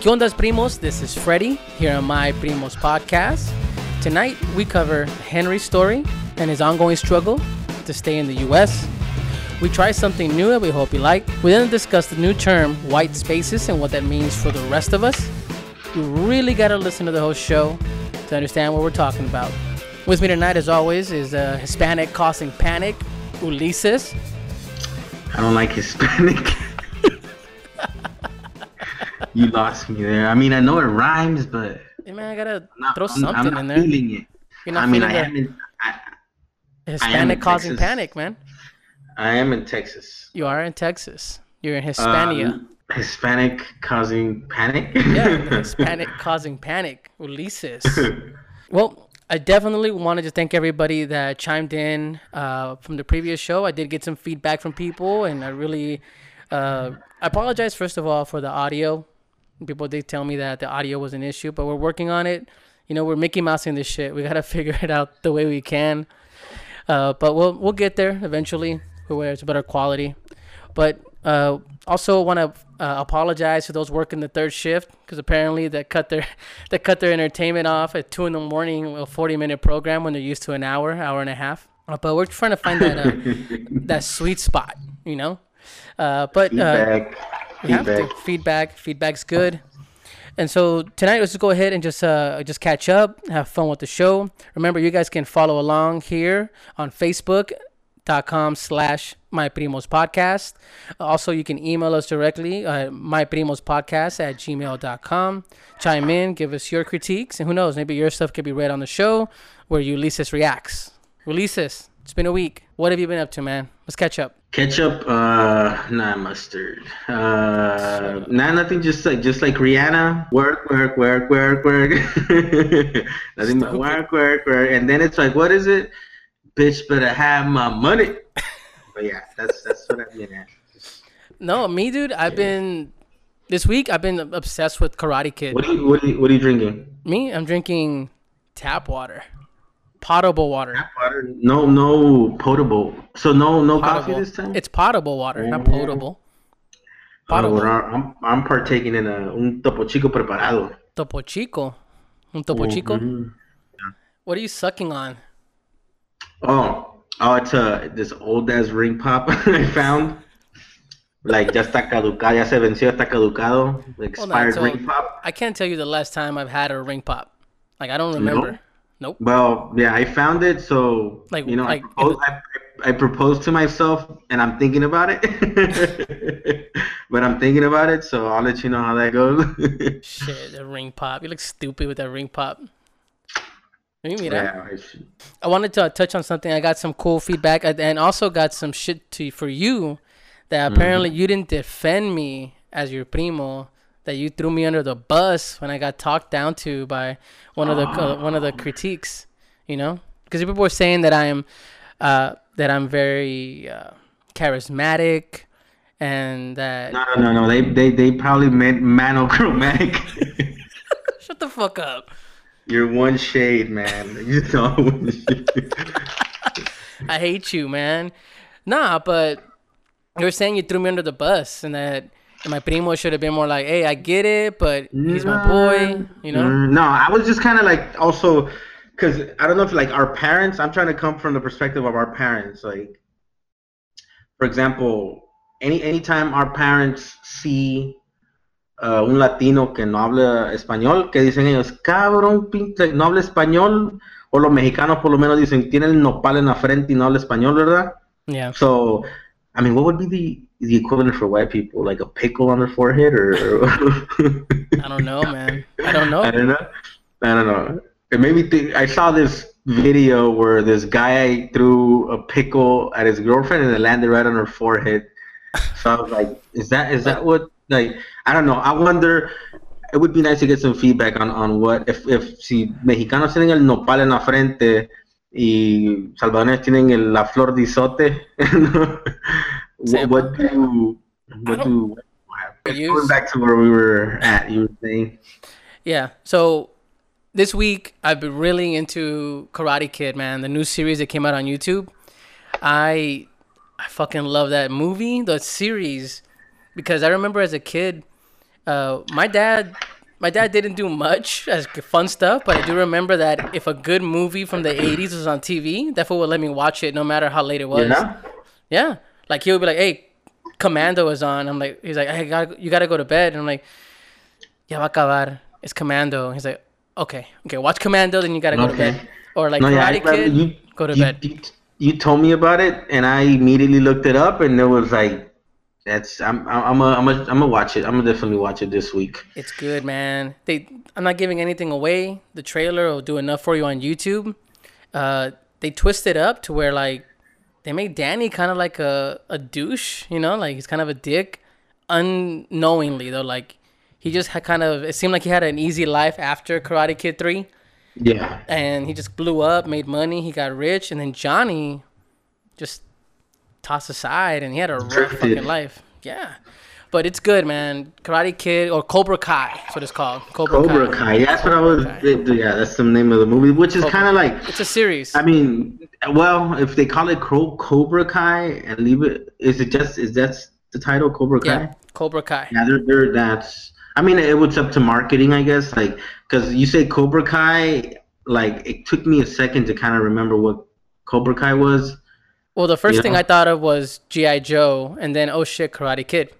¿Qué ondas, primos? This is Freddy here on My Primos Podcast. Tonight, we cover Henry's story and his ongoing struggle to stay in the U.S. We try something new that we hope you like. We then discuss the new term, white spaces, and what that means for the rest of us. You really got to listen to the whole show to understand what we're talking about. With me tonight, as always, is Hispanic causing panic, Ulysses. I don't like Hispanic. You lost me there. I mean, I know it rhymes, but... Hey, man, I gotta throw something in there. I'm not feeling it. I mean, Hispanic causing panic, man. I am in Texas. You are in Texas. You're in Hispania. Hispanic causing panic? Yeah, Hispanic causing panic. Ulysses. Well, I definitely wanted to thank everybody that chimed in from the previous show. I did get some feedback from people, and I really... I apologize, first of all, for the audio. People did tell me that the audio was an issue, but we're working on it. You know, we're Mickey Mousing this shit. We got to figure it out the way we can. But we'll get there eventually, where it's better quality. But also want to apologize to those working the third shift, because apparently they cut their entertainment off at 2 in the morning, a 40-minute program when they're used to an hour and a half. But we're trying to find that that sweet spot, you know? But feedback's good. And so tonight, let's just go ahead and just catch up, have fun with the show. Remember, you guys can follow along here on facebook.com/myprimospodcast. Also, you can email us directly, myprimospodcast@gmail.com. Chime in, give us your critiques, and who knows, maybe your stuff could be read on the show where Ulysses reacts. Ulysses, it's been a week. What have you been up to, man? Let's catch up. Ketchup, not mustard. Nothing. Just like Rihanna. Work. Nothing but work. And then it's like, what is it? Bitch, better have my money. But yeah, that's what I've been at. No, me, dude. This week I've been obsessed with Karate Kid. What are you drinking? Me, I'm drinking tap water. Potable water. No, potable. So no potable. Coffee this time? It's potable water, not potable. Potable. I'm partaking in un Topo Chico preparado. Topo Chico? Un Topo Chico? Mm-hmm. What are you sucking on? Oh, it's this old-ass Ring Pop I found. Like, ya está caducado, ya se venció, está caducado. Expired Ring Pop. I can't tell you the last time I've had a Ring Pop. Like, I don't remember. Nope. Nope. Well, yeah, I found it, so like, you know, like, I proposed to myself, and I'm thinking about it. But I'm thinking about it, so I'll let you know how that goes. Shit, the Ring Pop! You look stupid with that Ring Pop. I wanted to touch on something. I got some cool feedback, and also got some shit for you that apparently you didn't defend me as your primo. That you threw me under the bus when I got talked down to by one of the critiques, you know, because people were saying that I'm very charismatic, and that no, they probably meant monochromatic. Shut the fuck up. You're one shade, man. You know. I hate you, man. Nah, but you were saying you threw me under the bus, and that. And my primo should have been more like, hey, I get it, but he's my boy, you know? No, I was just kind of like, also, because I don't know if, like, our parents, I'm trying to come from the perspective of our parents. Like, for example, anytime our parents see un Latino que no habla español, que dicen ellos, cabrón, no habla español, o los mexicanos por lo menos dicen, tiene el nopal en la frente y no habla español, ¿verdad? Yeah. So, I mean, what would be the equivalent for white people, like a pickle on their forehead, or I don't know, man. I don't know. It made me think. I saw this video where this guy threw a pickle at his girlfriend and it landed right on her forehead. So I was like, is that what, like, I don't know. I wonder. It would be nice to get some feedback on what if si mexicanos tienen el nopal en la frente y salvadoreños tienen la flor de izote. What do use. Going back to where we were at, you were saying. Yeah. So this week I've been really into Karate Kid, man. The new series that came out on YouTube. I fucking love that movie, the series, because I remember as a kid, my dad didn't do much as fun stuff, but I do remember that if a good movie from the 80s was on TV, that fool would let me watch it no matter how late it was. Yeah. Like, he would be like, hey, Commando is on. I'm like, he's like, hey, you got to go to bed. And I'm like, ya va a acabar. It's Commando. He's like, okay, watch Commando, then you got to go to bed. Or like, Karate Kid, go to bed. You told me about it, and I immediately looked it up, and it was like, I'm gonna watch it. I'm gonna definitely watch it this week. It's good, man. I'm not giving anything away. The trailer will do enough for you on YouTube. They twist it up to where, like, they make Danny kind of like a douche, you know, like he's kind of a dick, unknowingly though. Like, he just had it seemed like he had an easy life after Karate Kid 3. Yeah. And he just blew up, made money, he got rich, and then Johnny just tossed aside, and he had a rough fucking life. Yeah. But it's good, man. Karate Kid, or Cobra Kai, that's what it's called. Cobra Kai. Yeah, that's what I was... Yeah, that's the name of the movie, which is kind of like... It's a series. I mean, well, if they call it Cobra Kai and leave it... Is that the title, Cobra Kai? Yeah, Cobra Kai. Yeah, that's... I mean, it was up to marketing, I guess, like, because you say Cobra Kai, like, it took me a second to kind of remember what Cobra Kai was. Well, the first thing I thought of was G.I. Joe, and then, oh shit, Karate Kid.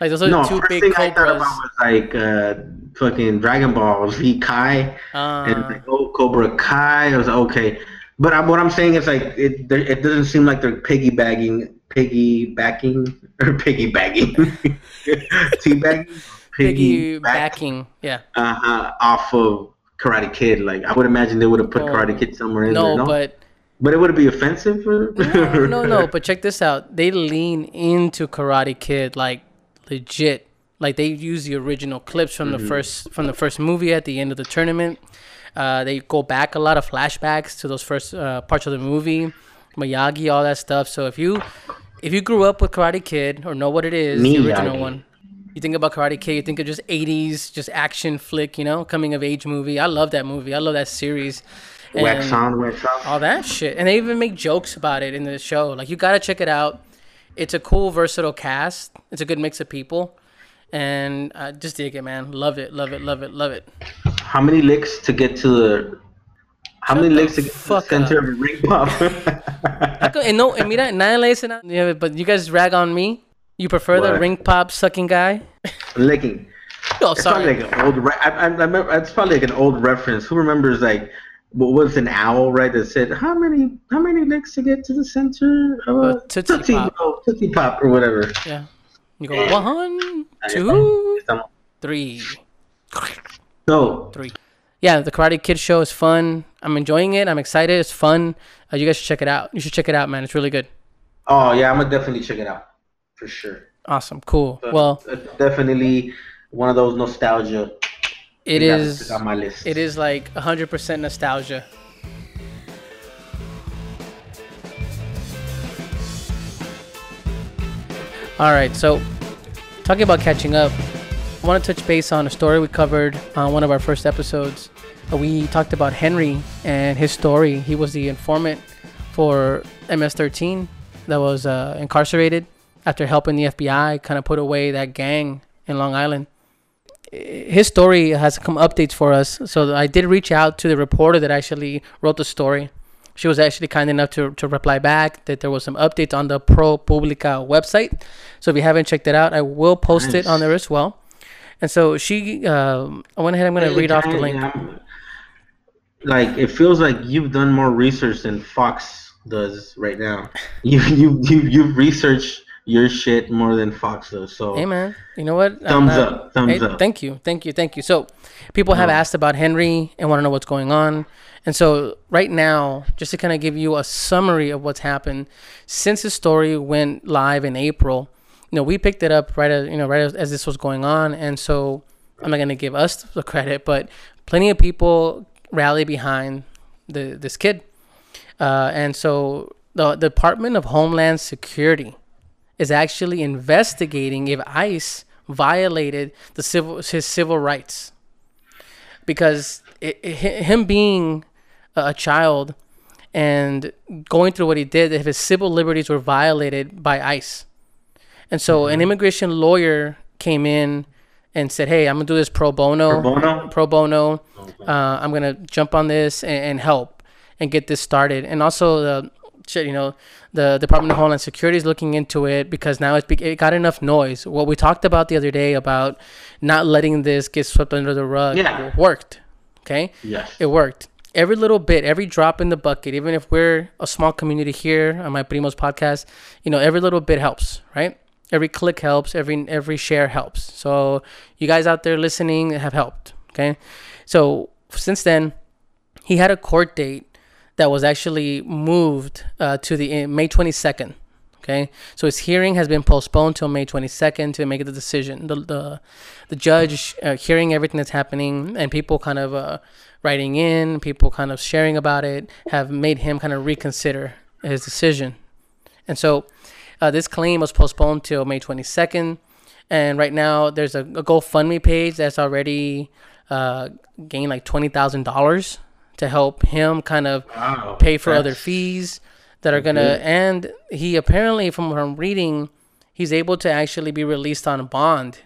Like, those are two big Cobras. I thought about was, like, fucking Dragon Ball Z Kai, and like, oh, Cobra Kai, I was like, okay. But what I'm saying is, like, it doesn't seem like they're piggybacking yeah. Off of Karate Kid. Like, I would imagine they would have put Karate Kid somewhere in there. No, but it would be offensive. No. But check this out. They lean into Karate Kid, like, legit. Like, they use the original clips from the first movie at the end of the tournament. They go back a lot of flashbacks to those first parts of the movie, Miyagi, all that stuff. So if you grew up with Karate Kid or know what it is, the original one. You think about Karate Kid, you think of just 80s, just action flick, you know, coming-of-age movie. I love that movie. I love that series. And wax on, wax off. All that shit. And they even make jokes about it in the show. Like, you got to check it out. It's a cool, versatile cast. It's a good mix of people. And I just dig it, man. Love it, love it, love it, love it. How many licks to get to the... How many licks to get to the center of the Ring Pop? And mira, nada le dicen nada. But you guys rag on me. You prefer the Ring Pop sucking guy? Licking. Oh, sorry. It's probably like an old I remember, it's probably like an old reference. Who remembers, like, what was an owl, right, that said, how many licks to get to the center of a Tootsie Pop or whatever. Yeah. You go 1, 2, 3. No. 3. Yeah, the Karate Kid show is fun. I'm enjoying it. I'm excited. It's fun. You guys should check it out. You should check it out, man. It's really good. Oh, yeah. I'm going to definitely check it out. For sure. Awesome. Cool. So, well, definitely one of those nostalgia. It is on my list. It is like 100% nostalgia. All right. So, talking about catching up, I want to touch base on a story we covered on one of our first episodes. We talked about Henry and his story. He was the informant for MS-13 that was incarcerated after helping the FBI kind of put away that gang in Long Island. His story has come updates for us. So I did reach out to the reporter that actually wrote the story. She was actually kind enough to reply back that there was some updates on the ProPublica website. So if you haven't checked it out, I will post it on there as well. And so she, I went ahead, I'm going to read off the link. Like, it feels like you've done more research than Fox does right now. You've researched your shit more than Fox does. So, hey, man, you know what? Thumbs up. Thank you. So people have asked about Henry and want to know what's going on. And so right now, just to kind of give you a summary of what's happened since the story went live in April, you know, we picked it up right as this was going on. And so I'm not going to give us the credit, but plenty of people rally behind this kid. And so the Department of Homeland Security is actually investigating if ICE violated the his civil rights, because him being a child and going through what he did, his civil liberties were violated by ICE. And so an immigration lawyer came in and said, hey, I'm going to do this pro bono. I'm going to jump on this and help and get this started. And also, the Department of Homeland Security is looking into it, because now it got enough noise. What we talked about the other day about not letting this get swept under the rug, it worked. Okay? Yes. It worked. Every little bit, every drop in the bucket, even if we're a small community here on My Primos Podcast, every little bit helps, right? Every click helps, every share helps. So you guys out there listening have helped, okay? So since then, he had a court date that was actually moved to the May 22nd, okay? So his hearing has been postponed till May 22nd to make the decision. The judge hearing everything that's happening, and people kind of... writing in, people kind of sharing about it, have made him kind of reconsider his decision. And so this claim was postponed till May 22nd. And right now there's a GoFundMe page that's already gained like $20,000 to help him kind of pay for other fees that are going to... And he apparently, from what I'm reading, he's able to actually be released on bond.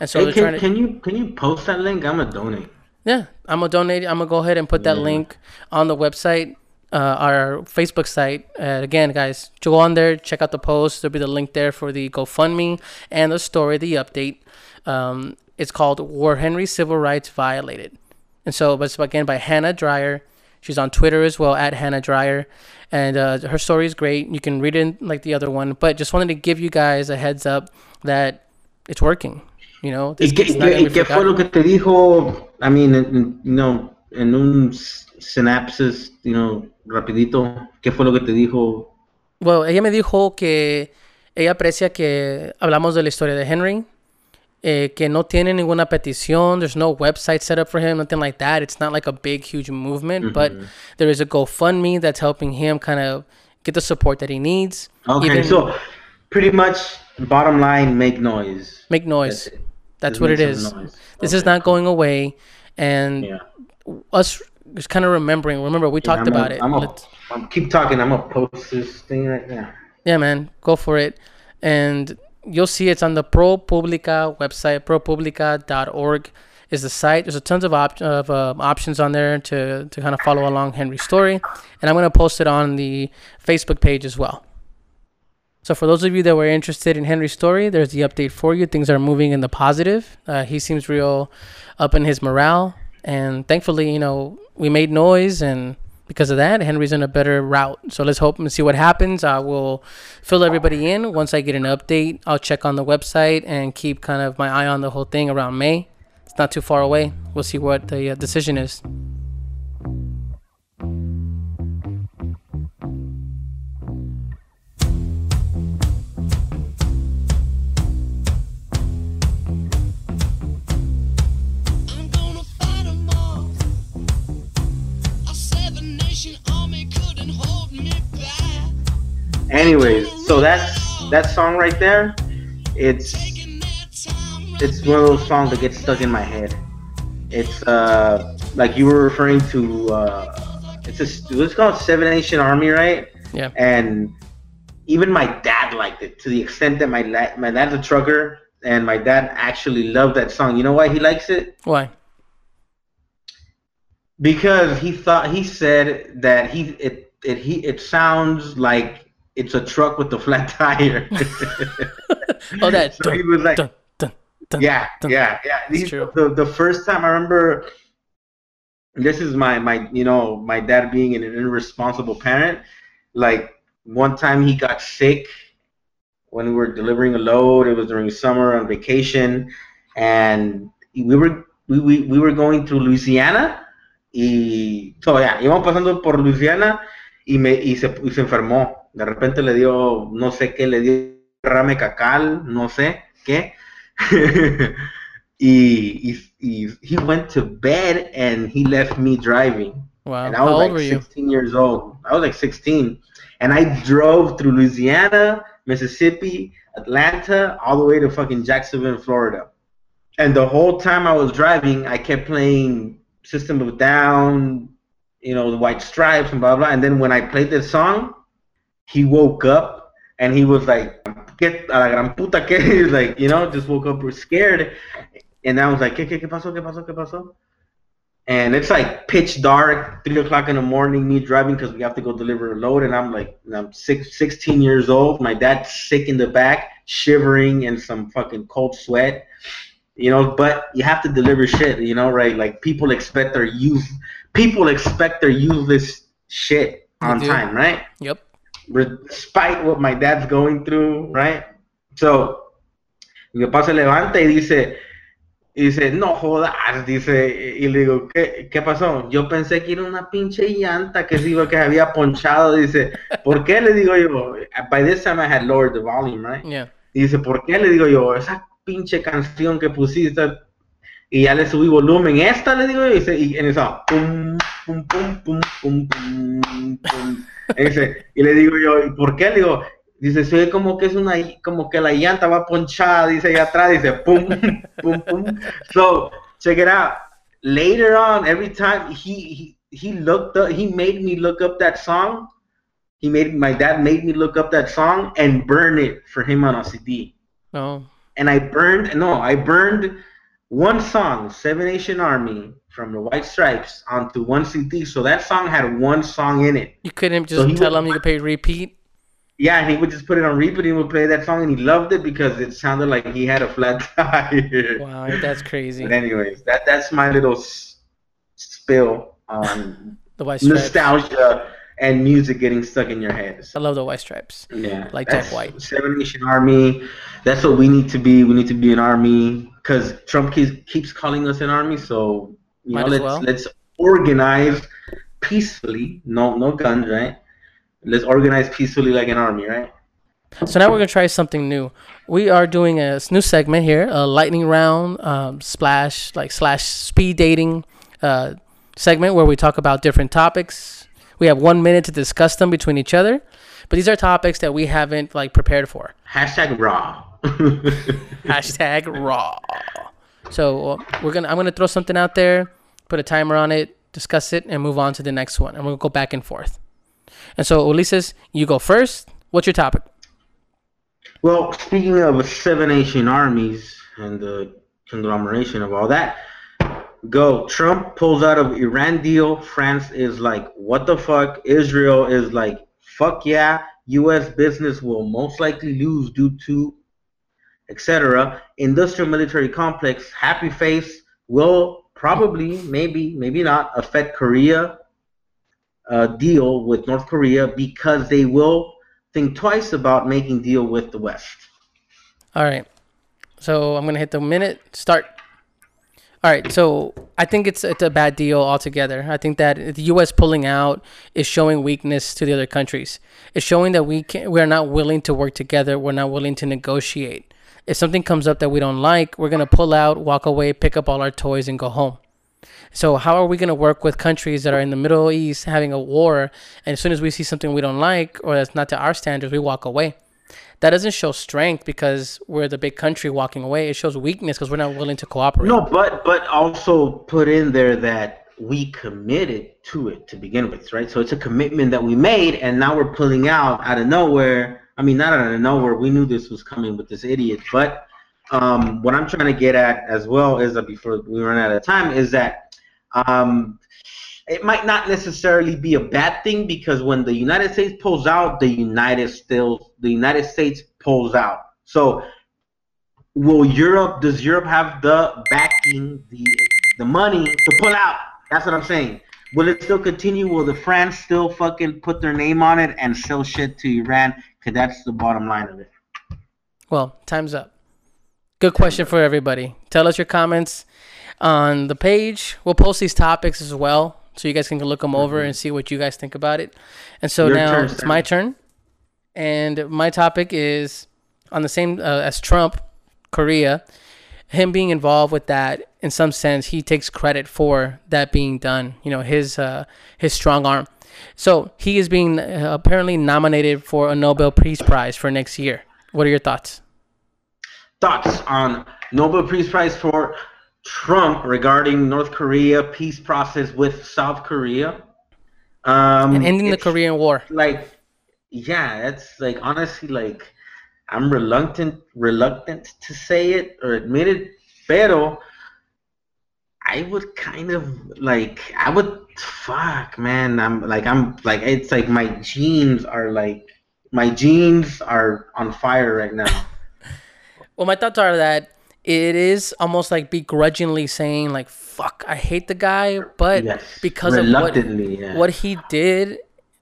And so can you post that link? I'm going to donate. Yeah, I'm going to donate. I'm going to go ahead and put that link on the website, our Facebook site. Again, guys, go on there, check out the post. There'll be the link there for the GoFundMe and the story, the update. It's called War Henry Civil Rights Violated. And so, but again, by Hannah Dreier. She's on Twitter as well, @Hannah Dreier. And her story is great. You can read it like the other one. But just wanted to give you guys a heads up that it's working. ¿Y qué fue lo que te dijo? I mean, en un synapsis, rapidito, ¿qué fue lo que te dijo? Well, ella me dijo que ella aprecia que hablamos de la historia de Henry, que no tiene ninguna petición, there's no website set up for him, nothing like that. It's not like a big, huge movement, but there is a GoFundMe that's helping him kind of get the support that he needs. Okay, so pretty much bottom line, make noise. Make noise. That's what it is. This is not going away, and us just kind of remembering. Remember, we talked about it. Keep talking. I'm gonna post this thing right now. Yeah, man, go for it, and you'll see it's on the ProPublica website. ProPublica.org is the site. There's a tons of options on there to kind of follow along Henry's story, and I'm gonna post it on the Facebook page as well. So for those of you that were interested in Henry's story, there's the update for you. Things are moving in the positive. He seems real up in his morale. And thankfully, we made noise. And because of that, Henry's in a better route. So let's hope and see what happens. I will fill everybody in. Once I get an update, I'll check on the website and keep kind of my eye on the whole thing around May. It's not too far away. We'll see what the decision is. Anyways, so that song right there, it's one of those songs that gets stuck in my head. It's like you were referring to, it's called Seven Nation Army, right? Yeah. And even my dad liked it, to the extent that my dad's a trucker, and my dad actually loved that song. You know why he likes it? Why? Because he said that it sounds like it's a truck with a flat tire. Oh, that. So he was like, dun, dun, dun. That's true. The first time I remember, this is my dad being an irresponsible parent. Like one time he got sick when we were delivering a load. It was during summer on vacation, and we were going through Louisiana. Íbamos pasando por Louisiana y se enfermó. De repente le dio, no sé qué, le dio derrame cacal, no sé qué. He went to bed and he left me driving. Wow. And I was like 16 years old. I was like 16. And I drove through Louisiana Mississippi, Atlanta, all the way to fucking Jacksonville, Florida. And the whole time I was driving, I kept playing System of a Down, you know, the White Stripes and blah, blah. And then when I played this song, he woke up and he was like, "Get a la gran puta que," he was like, you know, just woke up, we're scared. And I was like, ¿Qué pasó? ¿Qué pasó? ¿Qué pasó? And it's like pitch dark, 3 o'clock in the morning, me driving because we have to go deliver a load. And I'm like, I'm 16 years old. My dad's sick in the back, shivering in some fucking cold sweat, you know, but you have to deliver shit, you know, right? Like people expect their useless shit on time, right? Yep. Despite what my dad's going through, right? So, mi papá se levanta y dice, no jodas, dice, y le digo, ¿qué pasó? Yo pensé que era una pinche llanta que digo que había ponchado, dice, ¿por qué? Le digo yo, by this time I had lowered the volume, right? Yeah. Dice, ¿por qué? Le digo yo, esa pinche canción que pusiste, y ya le subí volumen, esta le digo yo, y en eso, pum, pum, pum, pum, pum, pum, pum, y le digo yo, ¿y por qué? Le digo, dice, soy como que es una, como que la llanta va ponchada, dice, y atrás, dice, pum, pum, pum. So, check it out. Later on, every time he looked up, he made me look up that song. My dad made me look up that song and burn it for him on a CD. Oh. And I burned one song, Seven Nation Army, from the White Stripes, onto one CD. So that song had one song in it. You couldn't just tell him you could play repeat? Yeah, and he would just put it on repeat, and he would play that song, and he loved it because it sounded like he had a flat tire. Wow, that's crazy. But anyways, that's my little spill on the White Stripes. Nostalgia and music getting stuck in your head. So, I love the White Stripes. Yeah. Like that white. Seven Nation Army. That's what we need to be. We need to be an army because Trump keeps calling us an army. So, you know, let's organize peacefully. No guns, right? Let's organize peacefully like an army, right? So now we're going to try something new. We are doing a new segment here, a lightning round, slash speed dating segment where we talk about different topics. We have 1 minute to discuss them between each other, but these are topics that we haven't prepared for. Hashtag raw. Hashtag raw. So I'm going to throw something out there, put a timer on it, discuss it, and move on to the next one. And we'll go back and forth. And so, Ulysses, you go first. What's your topic? Well, speaking of Seven Nation Armies and the conglomeration of all that, Trump pulls out of Iran deal. France is like, what the fuck? Israel is like, fuck yeah. U.S. business will most likely lose due to, etc. Industrial military complex, happy face, will probably, maybe not, affect Korea. Deal with North Korea because they will think twice about making deal with the West. All right. So I'm going to hit the minute. Start. All right. So I think it's a bad deal altogether. I think that the U.S. pulling out is showing weakness to the other countries. It's showing that we are not willing to work together. We're not willing to negotiate. If something comes up that we don't like, we're going to pull out, walk away, pick up all our toys, and go home. So how are we going to work with countries that are in the Middle East having a war, and as soon as we see something we don't like or that's not to our standards, we walk away? That doesn't show strength because we're the big country walking away. It shows weakness because we're not willing to cooperate. No, but also put in there that we committed to it to begin with, right? So it's a commitment that we made, and now we're pulling out of nowhere. I mean, not out of nowhere. We knew this was coming with this idiot. But what I'm trying to get at as well is that before we run out of time is that it might not necessarily be a bad thing because when the United States pulls out, the United States pulls out. So, does Europe have the backing, the money to pull out? That's what I'm saying. Will it still continue? Will the France still fucking put their name on it and sell shit to Iran? Because that's the bottom line of it. Well, time's up. Good question for everybody. Tell us your comments on the page. We'll post these topics as well, so you guys can look them over and see what you guys think about it. And so it's my turn, and my topic is on the same as Trump, Korea, him being involved with that. In some sense, he takes credit for that being done. You know, his strong arm. So he is being apparently nominated for a Nobel Peace Prize for next year. What are your thoughts? Thoughts on Nobel Peace Prize for Trump regarding North Korea peace process with South Korea? And ending the Korean War. Like, yeah, it's like, honestly, like, I'm reluctant to say it or admit it, pero I would kind of like, I would, fuck, man, I'm like, it's like my genes are on fire right now. Well, my thoughts are that it is almost like begrudgingly saying like, fuck, I hate the guy, but yes, because of what he did,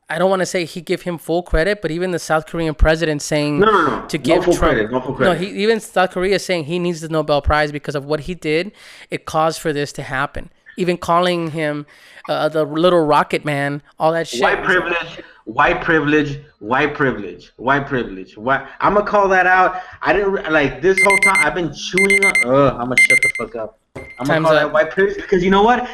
I don't want to say he give him full credit, but even the South Korean president saying to give Trump credit. Even South Korea saying he needs the Nobel Prize because of what he did, it caused for this to happen. Even calling him the little rocket man, all that shit. White privilege. Why? I'm gonna call that out. I didn't like this whole time. I've been chewing on. I'm gonna shut the fuck up. I'm gonna call that white privilege because you know what?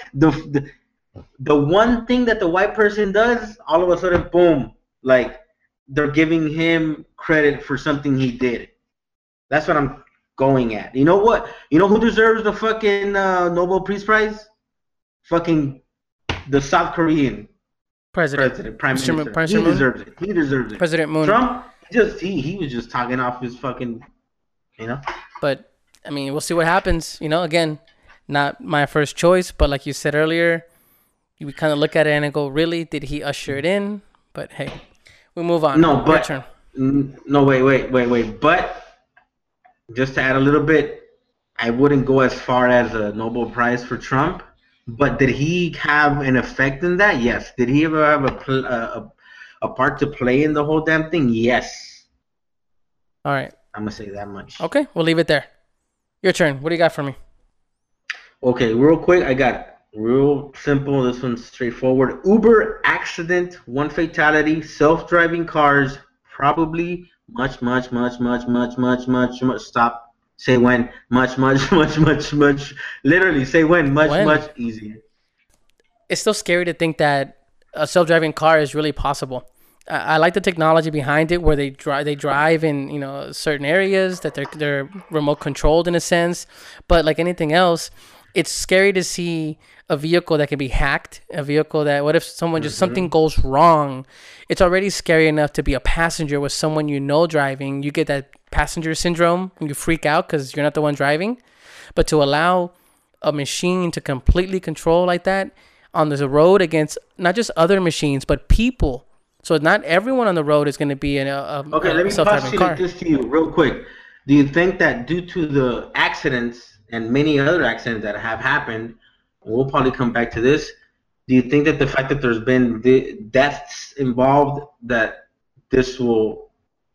The one thing that the white person does, all of a sudden, boom, like they're giving him credit for something he did. That's what I'm going at. You know what? You know who deserves the fucking Nobel Peace Prize? Fucking the South Korean president, prime minister. President Moon deserves it. He deserves it. President Moon. Trump, he was just talking off his fucking, you know. But I mean, we'll see what happens. You know, again, not my first choice, but like you said earlier, we kind of look at it and go, really? Did he usher it in? But hey, we move on. No, but wait. But just to add a little bit, I wouldn't go as far as a Nobel Prize for Trump. But did he have an effect in that? Yes. Did he ever have a part to play in the whole damn thing? Yes. All right. I'm gonna say that much. Okay, we'll leave it there. Your turn. What do you got for me? Okay, real quick. I got it. Real simple. This one's straightforward. Uber accident, one fatality, self-driving cars, probably much. Stop. Say when. Much. Literally, say when. Much easier. It's still scary to think that a self-driving car is really possible. I like the technology behind it, where they drive in, you know, certain areas that they're remote controlled in a sense. But like anything else, it's scary to see a vehicle that can be hacked, a vehicle that, what if someone just, something goes wrong? It's already scary enough to be a passenger with someone you know driving. You get that passenger syndrome and you freak out because you're not the one driving. But to allow a machine to completely control like that on the road against not just other machines, but people. So not everyone on the road is going to be in a self-driving car. Okay, let me pass this to you real quick. Do you think that due to the accidents and many other accidents that have happened, we'll probably come back to this, do you think that the fact that there's been deaths involved, that this will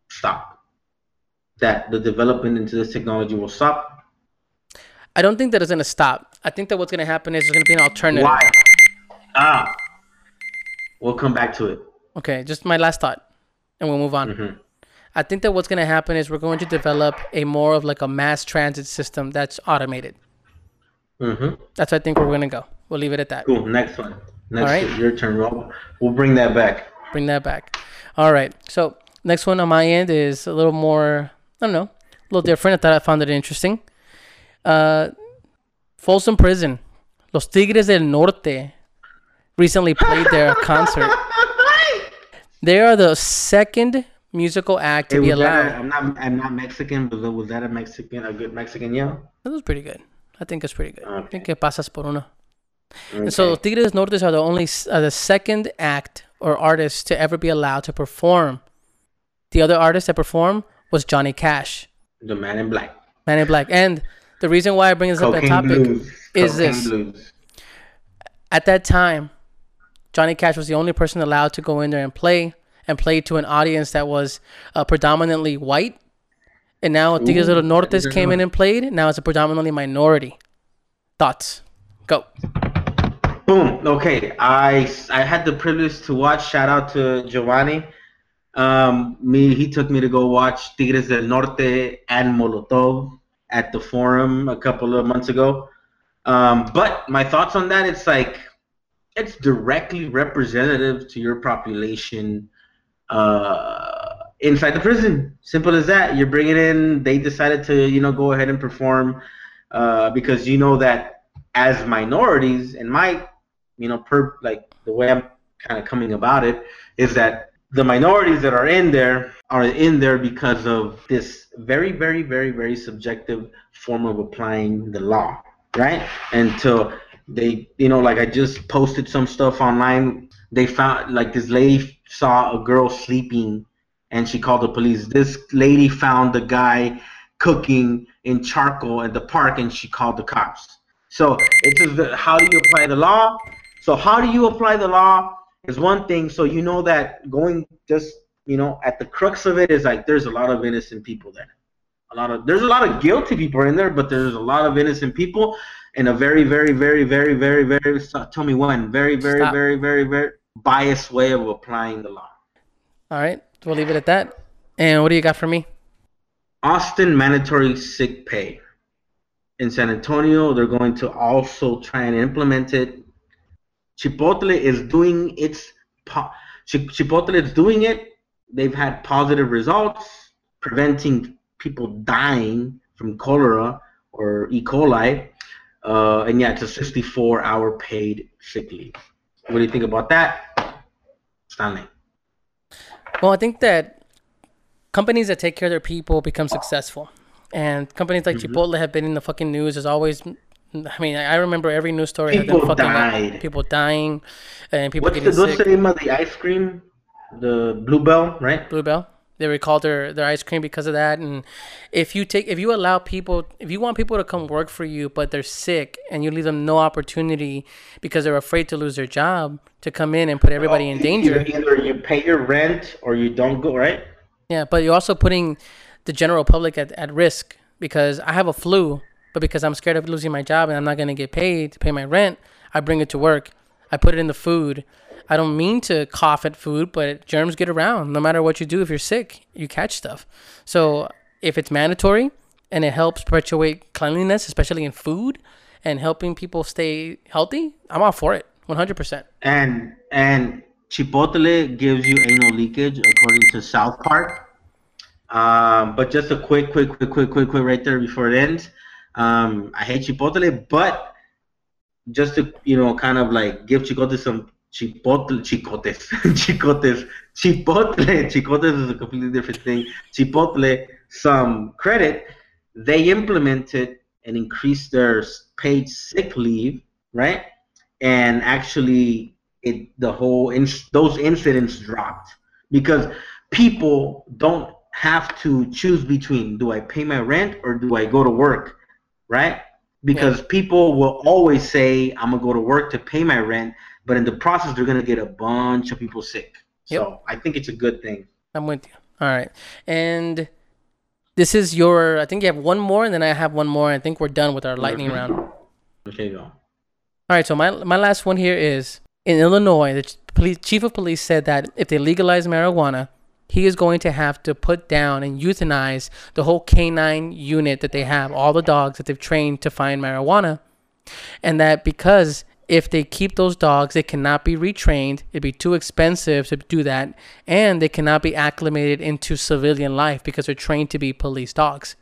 stop? That the development into this technology will stop? I don't think that it's going to stop. I think that what's going to happen is there's going to be an alternative. Why? We'll come back to it. Okay, just my last thought, and we'll move on. Mm-hmm. I think that what's going to happen is we're going to develop a more of like a mass transit system that's automated. Mm-hmm. That's where I think we're going to go. We'll leave it at that. Cool. Next one. All right. Your turn, Rob. We'll bring that back. All right. So next one on my end is a little more, I don't know, a little different. I thought I found it interesting. Folsom Prison. Los Tigres del Norte recently played their concert. They are the second musical act to be allowed. I'm not Mexican, but was that a good Mexican yell? That was pretty good. I think it's pretty good. Okay. I think que pasas por uno. Okay. And so Tigres del Norte are the second act or artist to ever be allowed to perform. The other artist that performed was Johnny Cash. The Man in Black. And the reason why I bring this up that topic is this. At that time, Johnny Cash was the only person allowed to go in there and play to an audience that was predominantly white. And now Tigres del Norte came in and played. Now it's a predominantly minority. Thoughts? Go. Boom. Okay. I had the privilege to watch. Shout out to Giovanni. He took me to go watch Tigres del Norte and Molotov at the Forum a couple of months ago. But my thoughts on that, it's like, it's directly representative to your population inside the prison. Simple as that. You're bringing in, they decided to, you know, go ahead and perform because you know that as minorities, and my, you know, like the way I'm kind of coming about it is that the minorities that are in there because of this very, very, very, very subjective form of applying the law, right? Until they, you know, like I just posted some stuff online. They found, like this lady saw a girl sleeping and she called the police. This lady found a guy cooking in charcoal at the park and she called the cops. So it's just, how do you apply the law? So how do you apply the law is one thing. So you know that going just, you know, at the crux of it is like there's a lot of innocent people there. There's a lot of guilty people in there, but there's a lot of innocent people and a very, very, very, very, very, very, tell me one, very, very, very, very, very biased way of applying the law. All right. We'll leave it at that. And what do you got for me? Austin, mandatory sick pay. In San Antonio, they're going to also try and implement it. Chipotle is doing it. They've had positive results, preventing people dying from cholera or E. coli. And yeah, it's a 64-hour paid sick leave. What do you think about that, Stanley? Well, I think that companies that take care of their people become successful. And companies like Chipotle have been in the fucking news. There's always, I mean, I remember every news story. People dying and people getting sick. What's the name of the ice cream? The Bluebell, right? Bluebell. They recalled their ice cream because of that. And if you want people to come work for you, but they're sick and you leave them no opportunity because they're afraid to lose their job to come in and put everybody in danger. Either you pay your rent or you don't go, right? Yeah, but you're also putting the general public at risk because I have a flu, but because I'm scared of losing my job and I'm not going to get paid to pay my rent, I bring it to work. I put it in the food. I don't mean to cough at food, but germs get around. No matter what you do, if you're sick, you catch stuff. So if it's mandatory and it helps perpetuate cleanliness, especially in food, and helping people stay healthy, I'm all for it, 100%. And Chipotle gives you anal leakage, according to South Park. But just a quick right there before it ends. I hate Chipotle, but just to, you know, kind of like give Chicote some Chicotes is a completely different thing. Chipotle some credit. They implemented and increased their paid sick leave, right? And actually, those incidents dropped because people don't have to choose between, do I pay my rent or do I go to work, right? Because people will always say, I'm going to go to work to pay my rent, but in the process, they're going to get a bunch of people sick. Yep. So I think it's a good thing. I'm with you. All right. And this is your, I think you have one more, and then I have one more. I think we're done with our lightning round. Okay, go. All right. So my last one here is, in Illinois, the chief of police said that if they legalize marijuana, he is going to have to put down and euthanize the whole canine unit that they have, all the dogs that they've trained to find marijuana. And that because if they keep those dogs, they cannot be retrained. It'd be too expensive to do that. And they cannot be acclimated into civilian life because they're trained to be police dogs.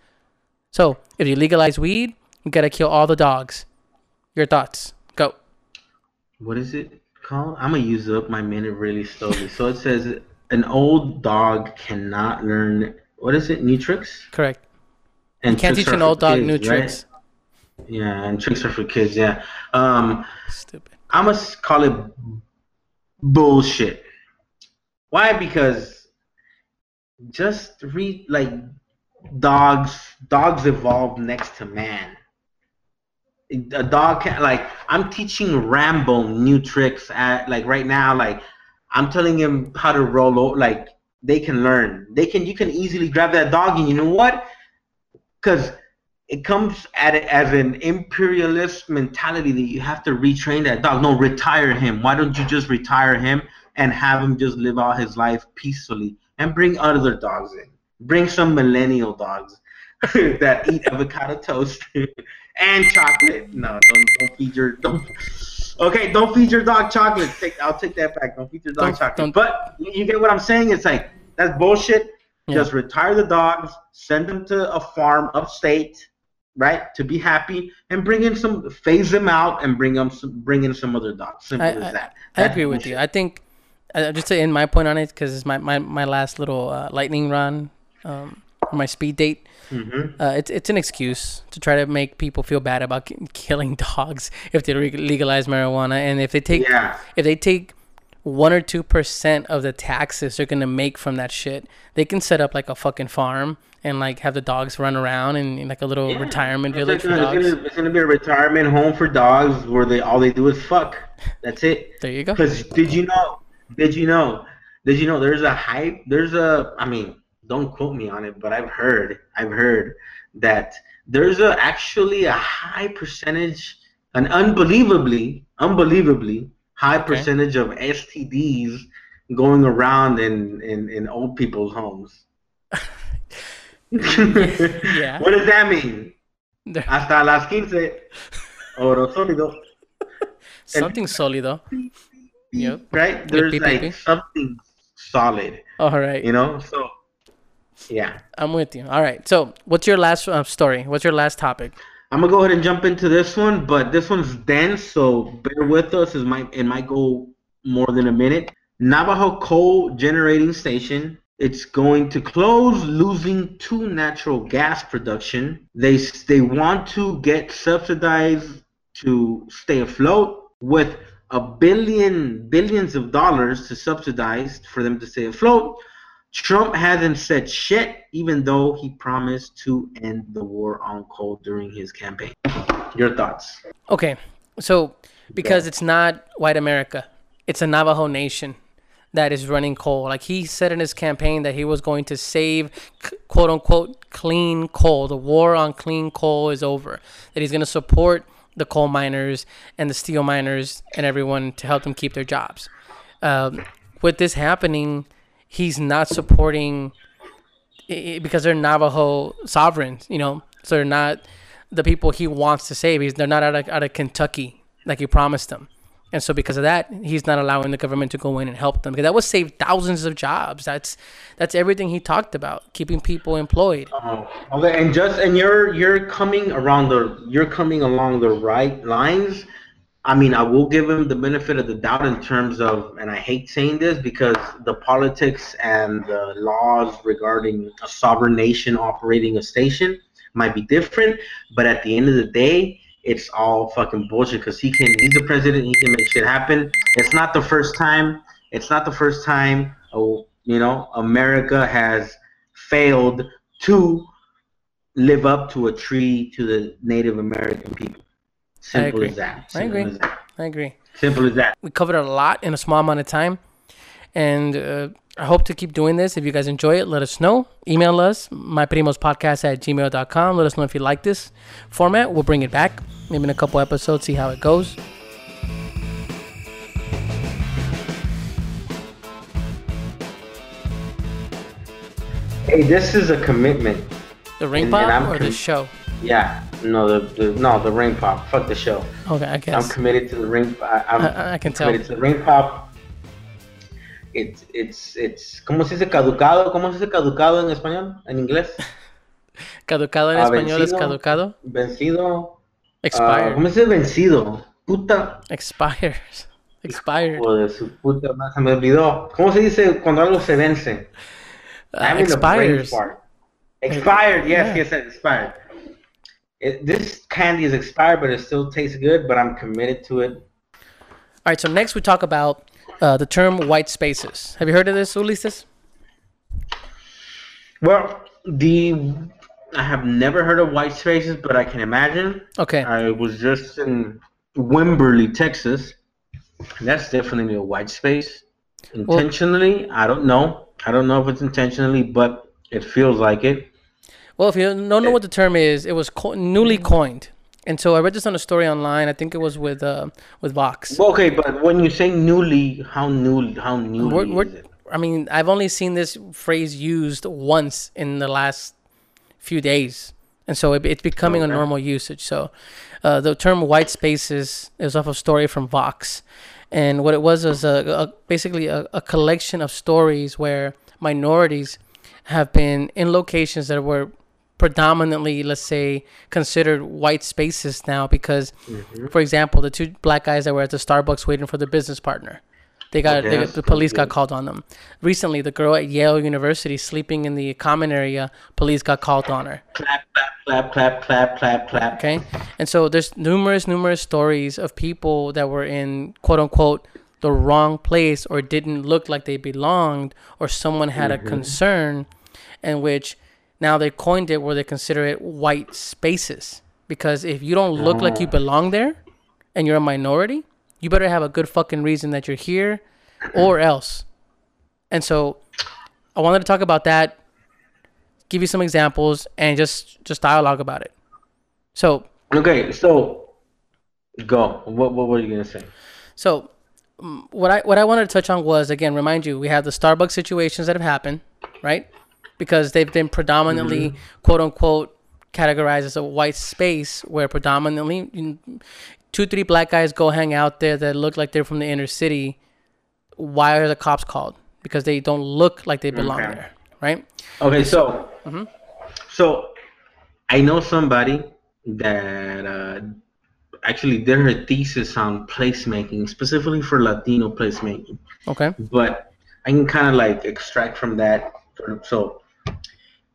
So if you legalize weed, you got to kill all the dogs. Your thoughts? Go. What is it called? I'm going to use up my minute really slowly. So it says, an old dog cannot learn, what is it, new tricks? Correct. And you can't teach an old dog new tricks. Right? Yeah, and tricks are for kids, yeah. Stupid. I must call it bullshit. Why? Because just read, like, dogs evolved next to man. A dog can't, like, I'm teaching Rambo new tricks at, like, right now, like, I'm telling him how to roll over. Like, they can learn. You can easily grab that dog, and you know what? Because it comes at it as an imperialist mentality that you have to retrain that dog. No, retire him. Why don't you just retire him and have him just live out his life peacefully and bring other dogs in? Bring some millennial dogs that eat avocado toast and chocolate. No, don't feed your... Don't. Okay, don't feed your dog chocolate. I'll take that back. Don't feed your dog chocolate. But you get what I'm saying? It's like, that's bullshit. Yeah. Just retire the dogs, send them to a farm upstate, right, to be happy, and bring in some, phase them out, and bring in some other dogs. Simple as that. I agree with you. I think, just to end my point on it, because it's my last little lightning round, my speed date. Mm-hmm. It's an excuse to try to make people feel bad about killing dogs if they legalize marijuana, and if they take 1 or 2% of the taxes they're gonna make from that shit, they can set up like a fucking farm and like have the dogs run around and like a little retirement village for dogs. It's gonna be a retirement home for dogs where all they do is fuck. That's it. There you go. Because did you know there's a hype? Don't quote me on it, but I've heard that there's actually a high percentage, an unbelievably high percentage of STDs going around in old people's homes. Yeah. What does that mean? Hasta las 15. Oro sólido. Something sólido. Yep. Right? There's something solid. All right. You know? So. Yeah, I'm with you. All right, so what's your last story? What's your last topic? I'm gonna go ahead and jump into this one, but this one's dense, so bear with us. It might go more than a minute. Navajo coal generating station. It's going to close, losing to natural gas production. They want to get subsidized to stay afloat with billions of dollars to subsidize for them to stay afloat. Trump hasn't said shit, even though he promised to end the war on coal during his campaign. Your thoughts? Okay, so because it's not white America, it's a Navajo nation that is running coal. Like he said in his campaign that he was going to save, quote unquote, clean coal. The war on clean coal is over. That he's going to support the coal miners and the steel miners and everyone to help them keep their jobs. With this happening, he's not supporting it because they're Navajo sovereigns, you know, so they're not the people he wants to save. They're not out of Kentucky like he promised them. And so because of that, he's not allowing the government to go in and help them, because that would save thousands of jobs. That's everything he talked about, keeping people employed. Okay, and you're coming along the right lines. I mean, I will give him the benefit of the doubt in terms of, and I hate saying this because the politics and the laws regarding a sovereign nation operating a station might be different, but at the end of the day, it's all fucking bullshit because he's the president, he can make shit happen. It's not the first time, you know, America has failed to live up to a treaty to the Native American people. Simple as that. I agree. Simple as that. We covered a lot in a small amount of time, and I hope to keep doing this. If you guys enjoy it, let us know. Email us, myprimospodcast@gmail.com. Let us know if you like this format. We'll bring it back, maybe in a couple episodes, see how it goes. Hey, this is a commitment. The Ring Pop or the show? Yeah. No, the Ring Pop. Fuck the show. Okay, I guess. I'm committed to the Ring Pop. I can tell. Committed to the Ring Pop. It's ¿Cómo se dice caducado? ¿Cómo se dice caducado en español? ¿En inglés? Caducado en español vencido, es caducado. Vencido. Expired. ¿Cómo se dice vencido? Puta. Expired. Joder, su puta, se me olvidó. ¿Cómo se dice cuando algo se vence? Expires. Expired. Yes, expired. This candy is expired, but it still tastes good, but I'm committed to it. All right, so next we talk about the term white spaces. Have you heard of this, Ulysses? Well, I have never heard of white spaces, but I can imagine. Okay. I was just in Wimberley, Texas. That's definitely a white space. Intentionally, well, I don't know. I don't know if it's intentionally, but it feels like it. Well, if you don't know what the term is, it was newly coined. And so I read this on a story online. I think it was with Vox. Well, okay, but when you say newly, how newly is it? I mean, I've only seen this phrase used once in the last few days. And so it's becoming a normal usage. So the term white spaces is off a story from Vox. And what it was basically a collection of stories where minorities have been in locations that were predominantly, let's say, considered white spaces now because, for example, the two black guys that were at the Starbucks waiting for their business partner. The police got called on them. Recently, the girl at Yale University sleeping in the common area, police got called on her. Clap, clap, clap, clap, clap, clap, clap. Okay? And so there's numerous stories of people that were in, quote unquote, the wrong place or didn't look like they belonged or someone had a concern, in which now they coined it where they consider it white spaces. Because if you don't look like you belong there and you're a minority, you better have a good fucking reason that you're here or else. And so I wanted to talk about that, give you some examples, and just dialogue about it. So okay, so go. What were you going to say? So what I wanted to touch on was, again, remind you, we have the Starbucks situations that have happened, right? Because they've been predominantly, quote-unquote, categorized as a white space where predominantly... 2-3 black guys go hang out there that look like they're from the inner city. Why are the cops called? Because they don't look like they belong there, right? Okay, so so I know somebody that actually did her thesis on placemaking, specifically for Latino placemaking. Okay. But I can kind of like extract from that. So,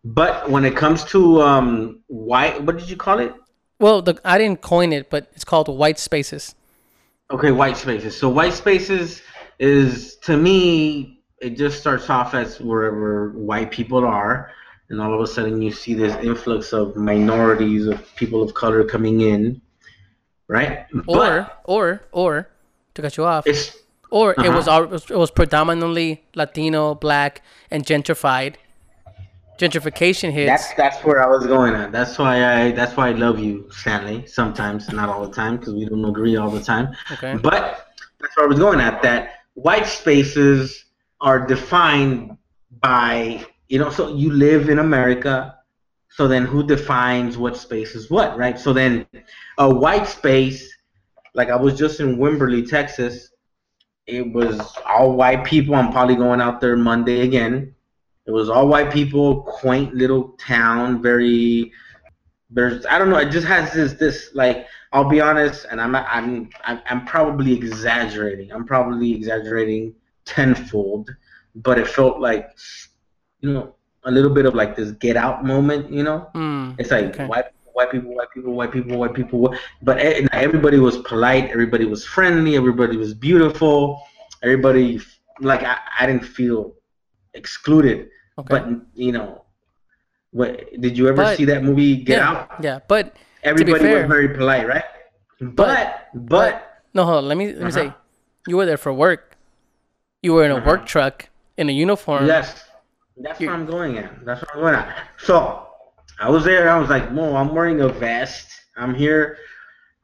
but when it comes to why, what did you call it? Well, I didn't coin it, but it's called white spaces. Okay, white spaces. So white spaces is, to me, it just starts off as wherever white people are, and all of a sudden you see this influx of minorities, of people of color coming in, right? Or to cut you off, it was predominantly Latino, black, and gentrified. Gentrification hits. That's where I was going at. That's why I love you, Stanley. Sometimes, not all the time, because we don't agree all the time. Okay. But that's where I was going at. That white spaces are defined by, you know. So you live in America. So then, who defines what space is what, right? So then, a white space, like I was just in Wimberley, Texas. It was all white people. I'm probably going out there Monday again. It was all white people, quaint little town, very, I don't know, it just has this like, I'll be honest, and I'm probably exaggerating. I'm probably exaggerating tenfold, but it felt like, you know, a little bit of like this Get Out moment, you know? It's like white people, but everybody was polite, everybody was friendly, everybody was beautiful, everybody, like I didn't feel excluded. Okay. But you know, did you ever see that movie Get Out? Yeah, but everybody was very polite, right? But no, hold on. Let me say, you were there for work. You were in a work truck in a uniform. Yes, that's what I'm going at. That's what I'm going at. So I was there. I was like, "Whoa, I'm wearing a vest. I'm here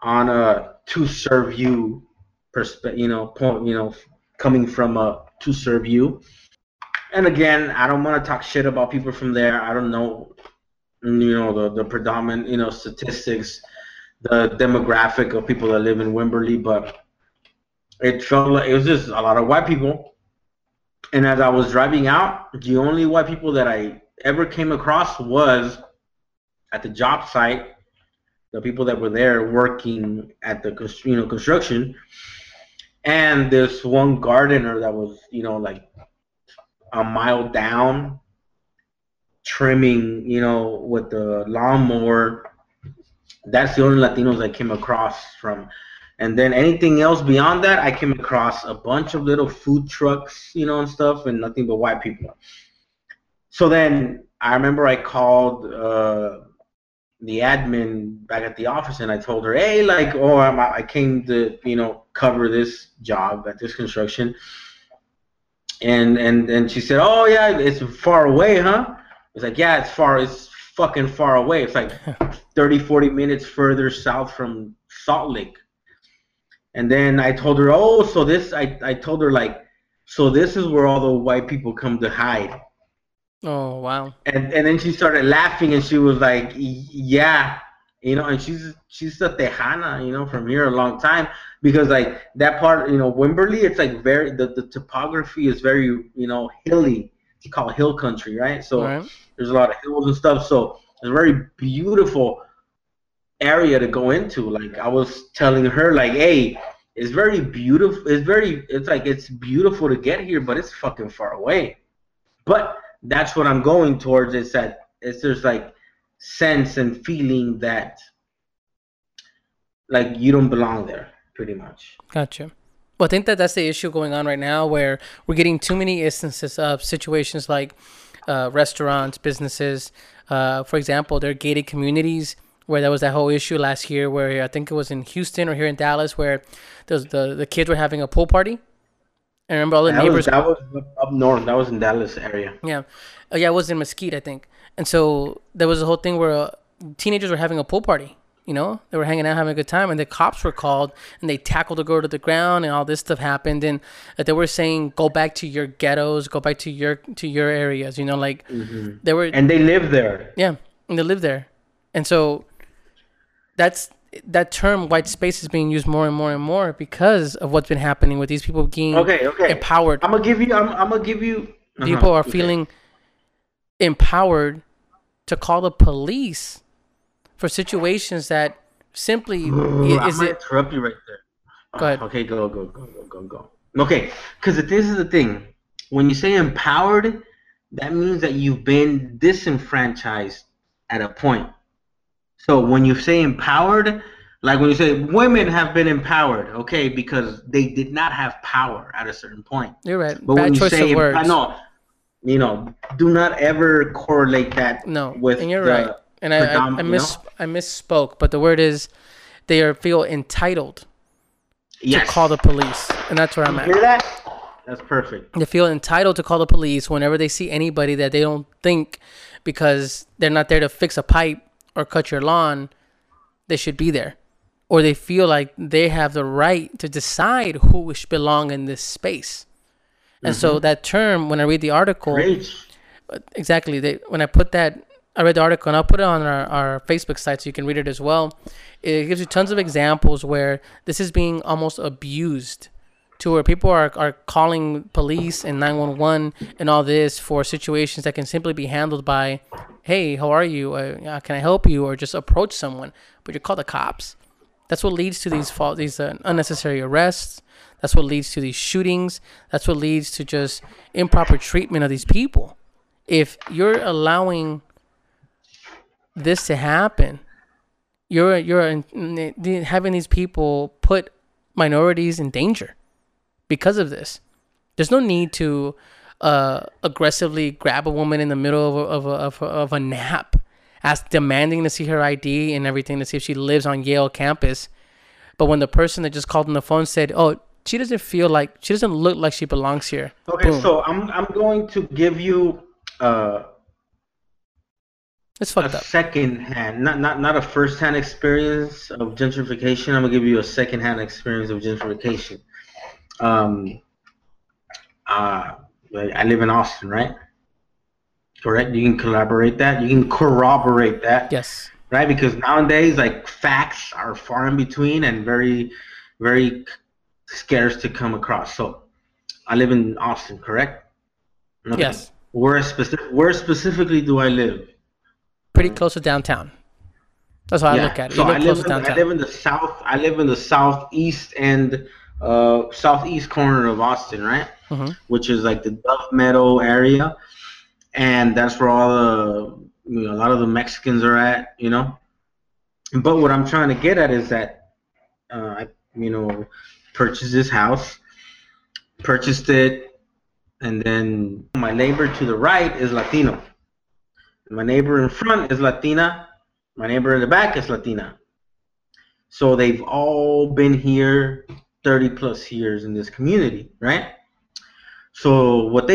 on a to serve you perspective. You know, point. You know, coming from a to serve you." And again, I don't want to talk shit about people from there. I don't know, you know, the predominant, you know, statistics, the demographic of people that live in Wimberley, but it felt like it was just a lot of white people. And as I was driving out, the only white people that I ever came across was at the job site, the people that were there working at the, you know, construction, and this one gardener that was, you know, like a mile down, trimming, you know, with the lawnmower. That's the only Latinos I came across from. And then anything else beyond that, I came across a bunch of little food trucks, you know, and stuff, and nothing but white people. So then I remember I called the admin back at the office, and I told her, hey, like, I came to, you know, cover this job at this construction. And she said, oh, yeah, it's far away, huh? It's like, yeah, it's far. It's fucking far away. It's like 30, 40 minutes further south from Salt Lake. And then I told her, oh, so this, I told her, like, so this is where all the white people come to hide. Oh, wow. And then she started laughing, and she was like, yeah, you know, and she's a Tejana, you know, from here a long time, because like that part, you know, Wimberley, it's like very, the topography is very, you know, hilly. It's called hill country, right? So there's a lot of hills and stuff. So it's a very beautiful area to go into. Like I was telling her, like, hey, it's very beautiful. It's beautiful to get here, but it's fucking far away. But that's what I'm going towards. It's that there's like sense and feeling that like you don't belong there, pretty much. Gotcha. Well, I think that that's the issue going on right now, where we're getting too many instances of situations like restaurants, businesses. For example, they're gated communities, where there was that whole issue last year, where I think it was in Houston or here in Dallas, where the kids were having a pool party. And I remember all the neighbors. That was up north. That was in Dallas area. Yeah. Yeah, it was in Mesquite, I think. And so there was a whole thing where teenagers were having a pool party. You know, they were hanging out, having a good time, and the cops were called, and they tackled the girl to the ground, and all this stuff happened. And they were saying, "Go back to your ghettos, go back to your areas." You know, like they were, and they live there. Yeah, and they live there, and so that's that term "white space" is being used more and more and more because of what's been happening with these people being empowered. I'm gonna give you. People are feeling empowered to call the police for situations that simply interrupt you right there. Go ahead. Okay, go. Okay, because this is the thing. When you say empowered, that means that you've been disenfranchised at a point. So when you say empowered, like when you say women have been empowered, okay, because they did not have power at a certain point. You're right. But bad when choice you say of words. You know, do not ever correlate that with and you're right. And I misspoke, but the word is they feel entitled to call the police. And that's where I'm at. You hear that? That's perfect. They feel entitled to call the police whenever they see anybody that they don't think, because they're not there to fix a pipe or cut your lawn, they should be there. Or they feel like they have the right to decide who should belong in this space. And so that term, when I read the article, exactly, when I put that, I read the article, and I'll put it on our Facebook site so you can read it as well. It gives you tons of examples where this is being almost abused, to where people are calling police and 911 and all this for situations that can simply be handled by, hey, how are you? Can I help you? Or just approach someone. But you call the cops. That's what leads to these unnecessary arrests. That's what leads to these shootings. That's what leads to just improper treatment of these people. If you're allowing this to happen, you're having these people put minorities in danger because of this. There's no need to aggressively grab a woman in the middle of a nap, demanding to see her ID and everything, to see if she lives on Yale campus. But when the person that just called on the phone said, "Oh, she doesn't feel like, she doesn't look like she belongs here." Okay, boom. So I'm going to give you it's fucked up. Second-hand, not a first-hand experience of gentrification. I'm gonna give you a second-hand experience of gentrification. I live in Austin, right? Correct. You can collaborate that. You can corroborate that. Yes. Right, because nowadays, like, facts are far in between and very, very scarce to come across. So, I live in Austin, correct? Okay. Yes. Where specifically do I live? Pretty close to downtown. That's how I look at it. So I live in the southeast end, southeast corner of Austin, right? Which is like the Dove Meadow area, and that's where all a lot of the Mexicans are at, you know. But what I'm trying to get at is that, I purchased this house, purchased it, and then my neighbor to the right is Latino. My neighbor in front is Latina. My neighbor in the back is Latina. So they've all been here 30-plus years in this community, right? So what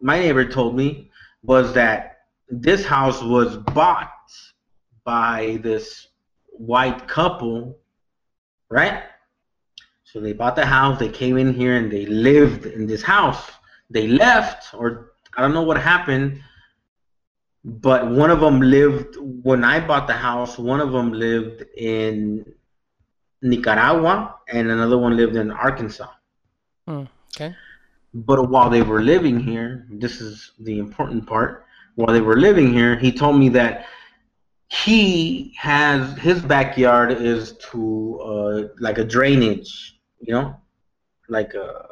my neighbor told me was that this house was bought by this white couple, right? So they bought the house. They came in here, and they lived in this house. They left, or I don't know what happened, but one of them lived, when I bought the house, one of them lived in Nicaragua and another one lived in Arkansas. Okay. But while they were living here, this is the important part, while they were living here, he told me that he has, his backyard is to like a drainage, you know, like a,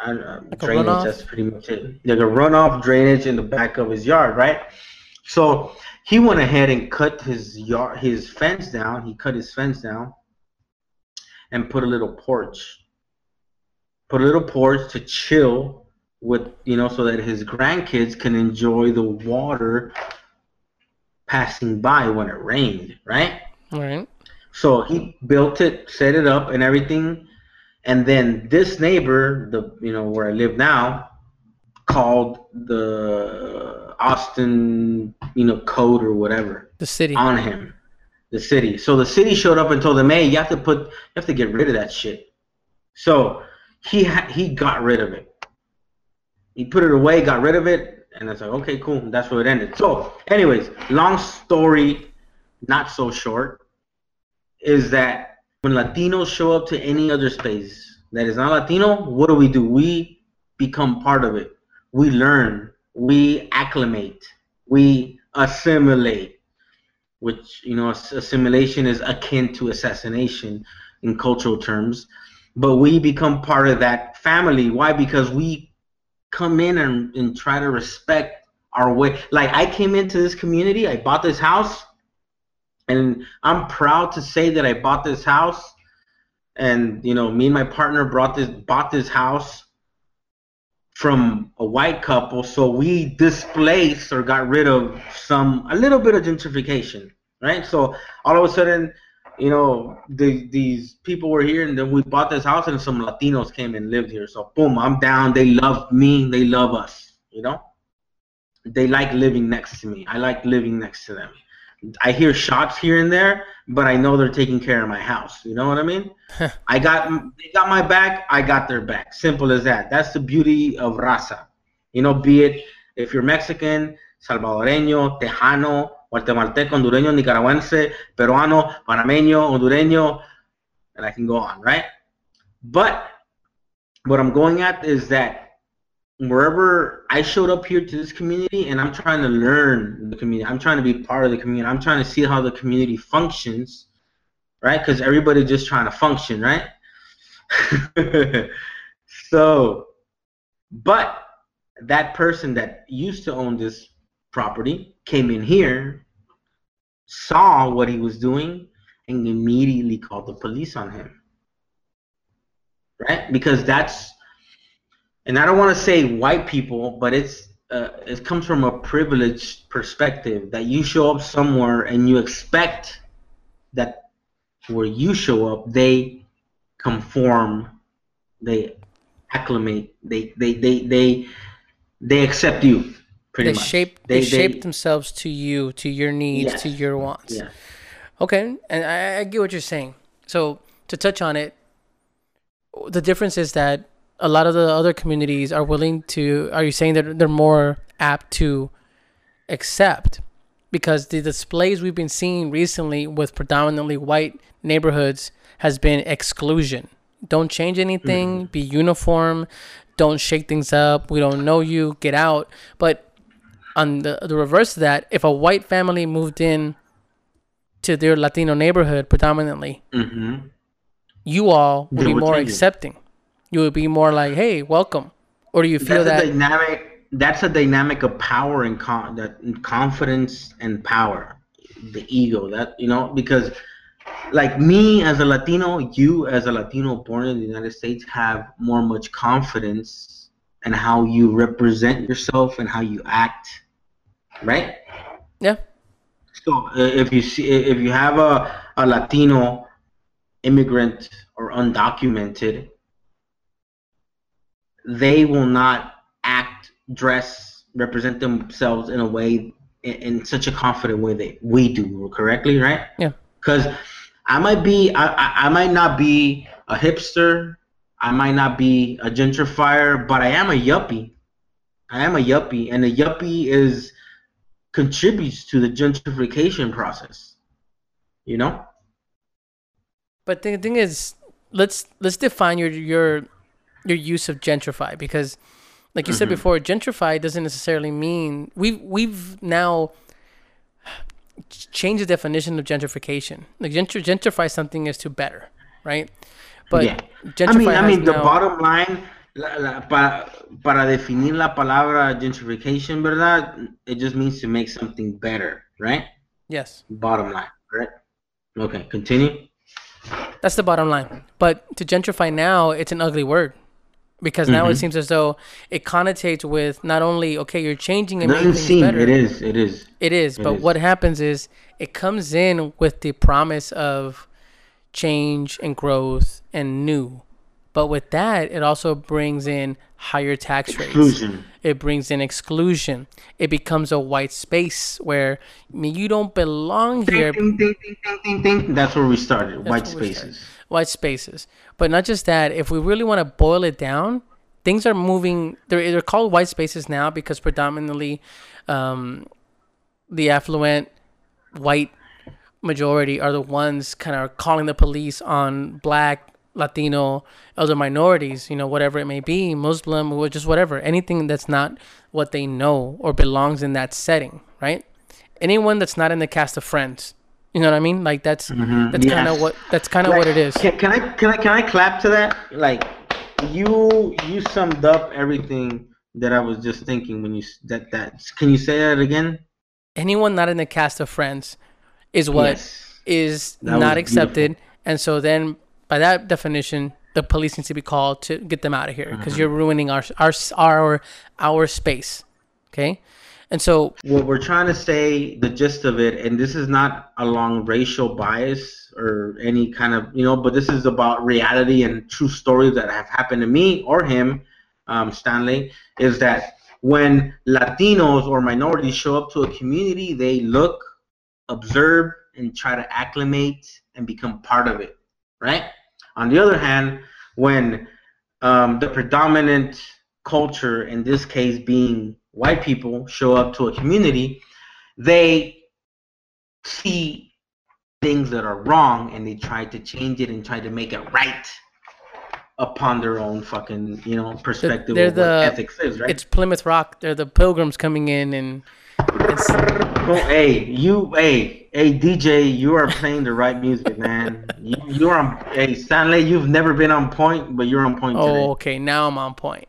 I don't know, like drainage, a that's pretty much it, like a runoff drainage in the back of his yard, right? So he went ahead and cut his yard, his fence down. He cut his fence down and put a little porch, to chill with, you know, so that his grandkids can enjoy the water passing by when it rained, right? Right. So he built it, set it up, and everything, and then this neighbor, the where I live now, called the Austin, code or whatever, the city on him, the city. So the city showed up and told him, hey, you have to put, you have to get rid of that shit. So he got rid of it. He put it away, got rid of it. And it's like, okay, cool. That's where it ended. So, anyways, long story, not so short, is that when Latinos show up to any other space that is not Latino, what do? We become part of it. We learn. We acclimate. We assimilate, which, assimilation is akin to assassination in cultural terms. But we become part of that family. Why? Because we come in and try to respect our way. Like, I came into this community, I bought this house, and I'm proud to say that I bought this house, and me and my partner bought this house from a white couple. So we displaced or got rid of a little bit of gentrification, right? So all of a sudden, these people were here, and then we bought this house, and some Latinos came and lived here. So, boom, I'm down. They love me. They love us, They like living next to me. I like living next to them. I hear shots here and there, but I know they're taking care of my house. You know what I mean? They got my back. I got their back. Simple as that. That's the beauty of raza. Be it if you're Mexican, Salvadoreño, Tejano, Guatemalteco, Hondureño, Nicaragüense, Peruano, Panameño, Hondureño, and I can go on, right? But what I'm going at is that wherever I showed up here to this community, and I'm trying to learn the community, I'm trying to be part of the community, I'm trying to see how the community functions, right? Because everybody's just trying to function, right? So, but that person that used to own this property came in here, saw what he was doing, and immediately called the police on him, right? Because that's, and I don't want to say white people, but it's it comes from a privileged perspective that you show up somewhere and you expect that where you show up, they conform, they acclimate, they accept you. They shape themselves to you, to your needs, to your wants. Yeah. Okay, and I get what you're saying. So to touch on it, the difference is that a lot of the other communities are willing to, are you saying that they're more apt to accept? Because the displays we've been seeing recently with predominantly white neighborhoods has been exclusion. Don't change anything, be uniform, don't shake things up, we don't know you, get out. But on the reverse of that, if a white family moved in to their Latino neighborhood predominantly, you all would be more accepting. You would be more like, hey, welcome. Or do you feel that? That's a dynamic of power and confidence and power, the ego. That, because like me as a Latino, you as a Latino born in the United States have much confidence and how you represent yourself and how you act, right? Yeah. So if you have a Latino immigrant or undocumented, they will not act, dress, represent themselves in a way, in such a confident way that we do, correctly, right? Yeah. Because I might not be a hipster, I might not be a gentrifier, but I am a yuppie. I am a yuppie, and a yuppie is contributes to the gentrification process, you know. But the thing is, let's define your use of gentrify, because, like you said before, gentrify doesn't necessarily mean we've now changed the definition of gentrification. Like gentrify something is to better, right? But yeah. I mean the bottom line. Para definir la palabra gentrification, ¿verdad? It just means to make something better, right? Yes. Bottom line, right? Okay, continue. That's the bottom line. But to gentrify now, it's an ugly word, because now it seems as though it connotates with not only, okay, you're changing and making things better. It is. But what happens is it comes in with the promise of change and growth and new. But with that, it also brings in higher tax rates. Exclusion. It brings in exclusion. It becomes a white space where, I mean, you don't belong here. That's where we started, white spaces. White spaces. But not just that, if we really want to boil it down, things are moving. They're called white spaces now because predominantly the affluent white majority are the ones kind of calling the police on black, Latino, other minorities, you know, whatever it may be, Muslim, or just whatever, anything that's not what they know or belongs in that setting, right? Anyone that's not in the cast of Friends, you know what I mean? Like that's kind of what what it is. Can I clap to that? Like you summed up everything that I was just thinking when you can you say that again? Anyone not in the cast of Friends is what is not accepted, and so then, by that definition, the police needs to be called to get them out of here, because you're ruining our space, okay? And so what we're trying to say, the gist of it, and this is not along racial bias or any kind of, you know, but this is about reality and true stories that have happened to me or him, Stanley, is that when Latinos or minorities show up to a community, they look, observe, and try to acclimate and become part of it, right? On the other hand, when the predominant culture, in this case being white people, show up to a community, they see things that are wrong and they try to change it and try to make it right upon their own fucking, you know, perspective of what ethics is, right? It's Plymouth Rock. They're the Pilgrims coming in and... Hey DJ, you are playing the right music, man. You're on. Hey Stanley, you've never been on point, but you're on point today. Oh, okay, now I'm on point.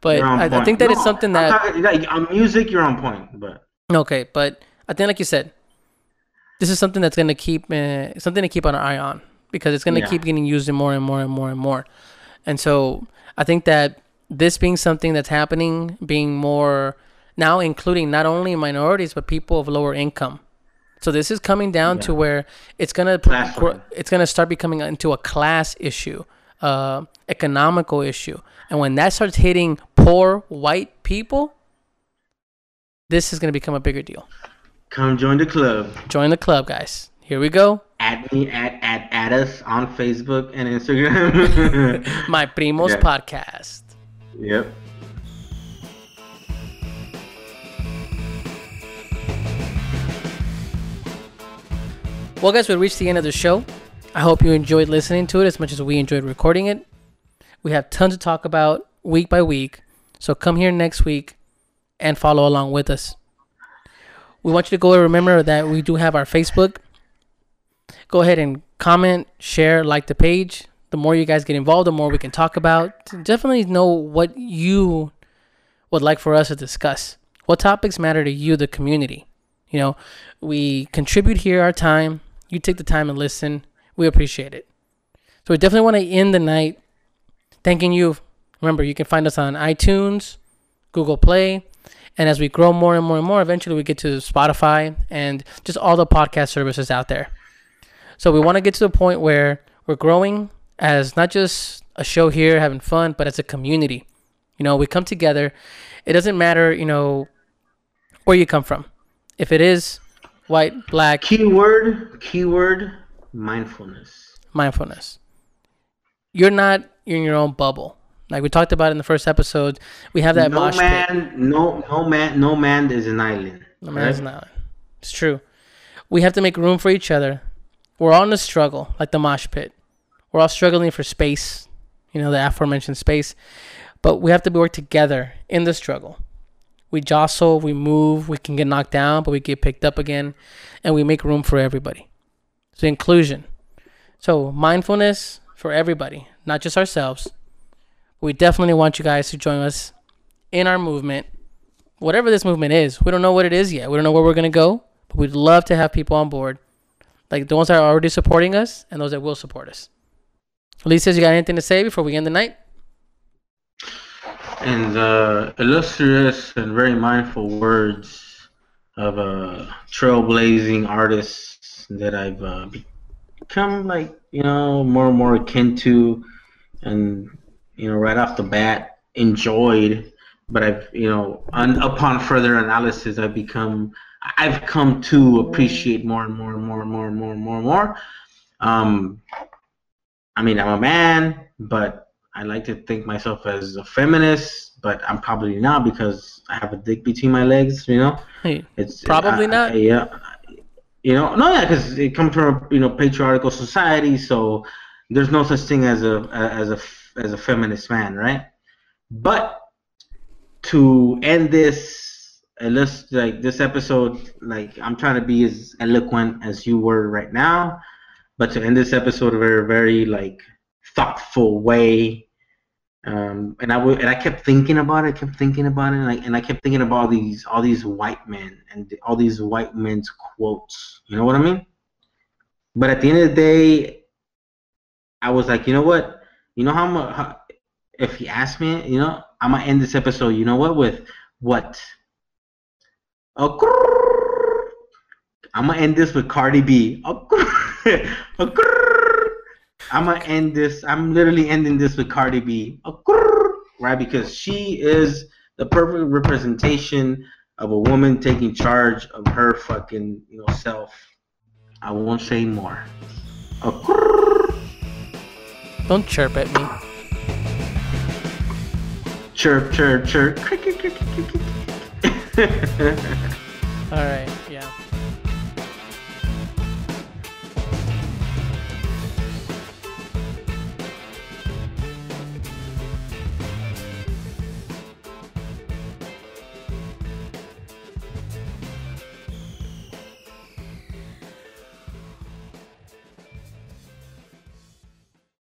But I think that it's something that on music you're on point, but okay. But I think, like you said, this is something that's gonna keep an eye on, because it's gonna keep getting used in more and more and more and more. And so I think that this being something that's happening, being more now including not only minorities but people of lower income. So this is coming down to where it's gonna start becoming into a class issue, economical issue, and when that starts hitting poor white people, this is gonna become a bigger deal. Come join the club. Join the club, guys. Here we go. Add me at us on Facebook and Instagram. My Primos Podcast. Yep. Well, guys, we reached the end of the show. I hope you enjoyed listening to it as much as we enjoyed recording it. We have tons to talk about week by week, so come here next week and follow along with us. We want you to go and remember that we do have our Facebook. Go ahead and comment, share, like the page. The more you guys get involved, the more we can talk about. Definitely know what you would like for us to discuss. What topics matter to you, the community? You know, we contribute here our time. You take the time and listen. We appreciate it. So we definitely want to end the night thanking you. Remember, you can find us on iTunes, Google Play. And as we grow more and more and more, eventually we get to Spotify and just all the podcast services out there. So we want to get to the point where we're growing as not just a show here, having fun, but as a community. You know, we come together. It doesn't matter, you know, where you come from. If it is white, black... Keyword, mindfulness. Mindfulness. You're not in your own bubble. Like we talked about in the first episode, we have that mosh pit. No man is an island. No man is an island. It's true. We have to make room for each other. We're all in a struggle, like the mosh pit. We're all struggling for space, you know, the aforementioned space. But we have to work together in the struggle. We jostle, we move, we can get knocked down, but we get picked up again, and we make room for everybody. So inclusion. So mindfulness for everybody, not just ourselves. We definitely want you guys to join us in our movement, whatever this movement is. We don't know what it is yet. We don't know where we're going to go, but we'd love to have people on board, like the ones that are already supporting us and those that will support us. Ulysses, you got anything to say before we end the night? In the illustrious and very mindful words of a trailblazing artist that I've become, like, you know, more and more akin to, and, you know, right off the bat enjoyed, but I've, you know, upon further analysis, I've come to appreciate more and more. I mean, I'm a man, but I like to think myself as a feminist, but I'm probably not because I have a dick between my legs, you know? Hey, it's probably not. Yeah. You know, because it comes from a, you know, patriarchal society, so there's no such thing as a feminist man, right? But to end this this episode, like, I'm trying to be as eloquent as you were right now, but to end this episode very, very, like, thoughtful way. And I kept thinking about it. And I kept thinking about all these white men and all these white men's quotes. You know what I mean? But at the end of the day, I was like, you know what? You know how if you ask me, you know, I'm gonna end this episode. You know what? With what? I'm gonna end this with Cardi B. I'm gonna end this. I'm literally ending this with Cardi B, right? Because she is the perfect representation of a woman taking charge of her fucking, you know, self. I won't say more. Don't chirp at me. Chirp, chirp, chirp. All right.